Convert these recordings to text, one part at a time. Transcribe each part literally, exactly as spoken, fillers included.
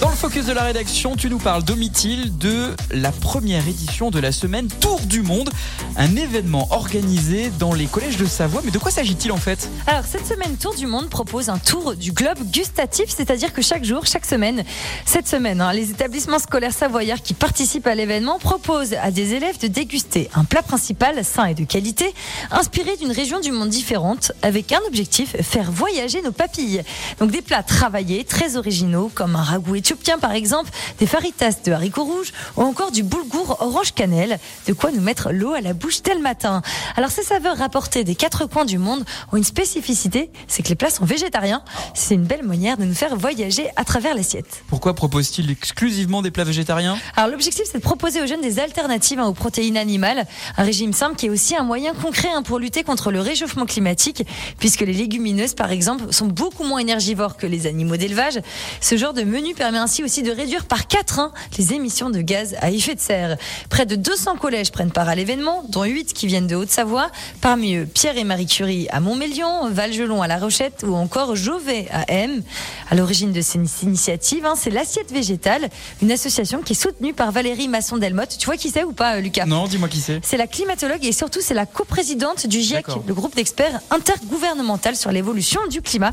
Dans le focus de la rédaction, tu nous parles, Domitil, de la première édition de la semaine Tour du Monde, un événement organisé dans les collèges de Savoie. Mais de quoi s'agit-il en fait ? Alors cette semaine Tour du Monde propose un tour du globe gustatif, c'est-à-dire que chaque jour, chaque semaine, cette semaine, hein, les établissements scolaires savoyards qui participent à l'événement proposent à des élèves de déguster un plat principal sain et de qualité, inspiré d'une région du monde différente, avec un objectif, faire voyager nos papilles. Donc des plats travaillés, très originaux, comme un ragoût éthiopien par exemple, des faritas de haricots rouges ou encore du boulgour orange cannelle, de quoi nous mettre l'eau à la bouche dès le matin. Alors ces saveurs rapportées des quatre coins du monde ont une spécificité, c'est que les plats sont végétariens. C'est une belle manière de nous faire voyager à travers l'assiette. Pourquoi propose-t-il exclusivement des plats végétariens ? Alors l'objectif, c'est de proposer aux jeunes des alternatives hein, aux protéines animales, un régime simple qui est aussi un moyen concret hein, pour lutter contre le réchauffement climatique, puisque les légumineuses par exemple sont beaucoup moins énergivores que les animaux d'élevage. Ce genre de menu permet ainsi aussi de réduire par quatre hein, les émissions de gaz à effet de serre. Près de deux cents collèges prennent part à l'événement, dont huit qui viennent de Haute-Savoie, parmi eux Pierre et Marie Curie à Montmélian, Valgelon à La Rochette ou encore Jovet à Aime. À l'origine de cette initiative, hein, c'est l'assiette végétale, une association qui est soutenue par Valérie Masson-Delmotte. Tu vois qui c'est ou pas, Lucas ? Non, dis-moi qui c'est. C'est la climatologue et surtout c'est la coprésidente du GIEC, D'accord. le groupe d'experts intergouvernemental sur l'évolution du climat.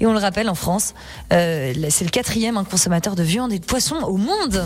Et on le rappelle, en France, euh, c'est le quatrième hein, consommateur de viande et de poisson au monde.